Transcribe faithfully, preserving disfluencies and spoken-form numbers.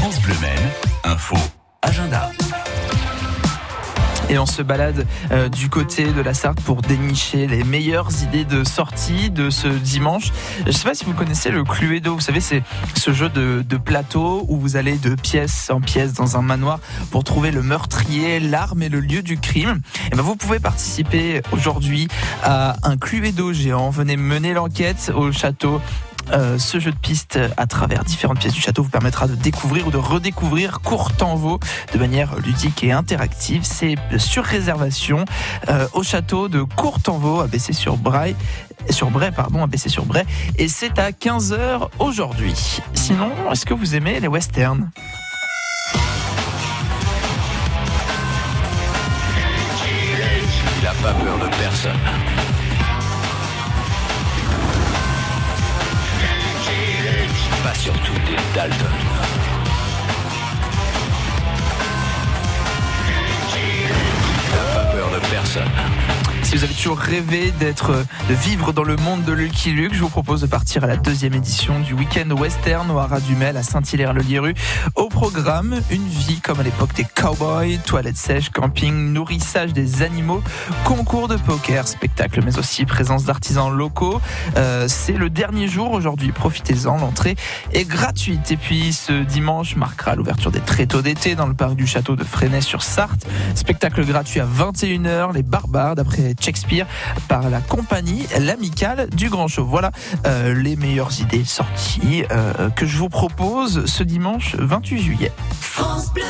France Bleu Maine, info, agenda. Et on se balade euh, du côté de la Sarthe pour dénicher les meilleures idées de sortie de ce dimanche. Je ne sais pas si vous connaissez le Cluedo. Vous savez, c'est ce jeu de, de plateau où vous allez de pièce en pièce dans un manoir pour trouver le meurtrier, l'arme et le lieu du crime. Et ben vous pouvez participer aujourd'hui à un Cluedo géant. Venez mener l'enquête au château. Euh, ce jeu de piste à travers différentes pièces du château vous permettra de découvrir ou de redécouvrir Courtanvaux de manière ludique et interactive. C'est sur réservation euh, au château de Courtanvaux à Bessé-sur-Braye, sur Bray, pardon, à Bessé-sur-Braye, et c'est à quinze heures aujourd'hui. Sinon, est-ce que vous aimez les westerns ? Il n'a pas peur de personne. Pas surtout des Dalton. Il n'a pas peur de personne. Si vous avez toujours rêvé d'être, de vivre dans le monde de Lucky Luke, je vous propose de partir à la deuxième édition du week-end western au Hara Dumel à Saint-Hilaire-le-Liru. Au programme, une vie comme à l'époque des cowboys, toilettes sèches, camping, nourrissage des animaux, concours de poker, spectacle, mais aussi présence d'artisans locaux. Euh, c'est le dernier jour aujourd'hui, profitez-en, l'entrée est gratuite. Et puis ce dimanche marquera l'ouverture des tréteaux d'été dans le parc du château de Fresnay sur Sarthe. Spectacle gratuit à vingt et une heures, les barbares d'après Shakespeare par la compagnie l'amicale du grand show. Voilà euh, les meilleures idées sorties euh, que je vous propose ce dimanche vingt-huit juillet. France Bleu.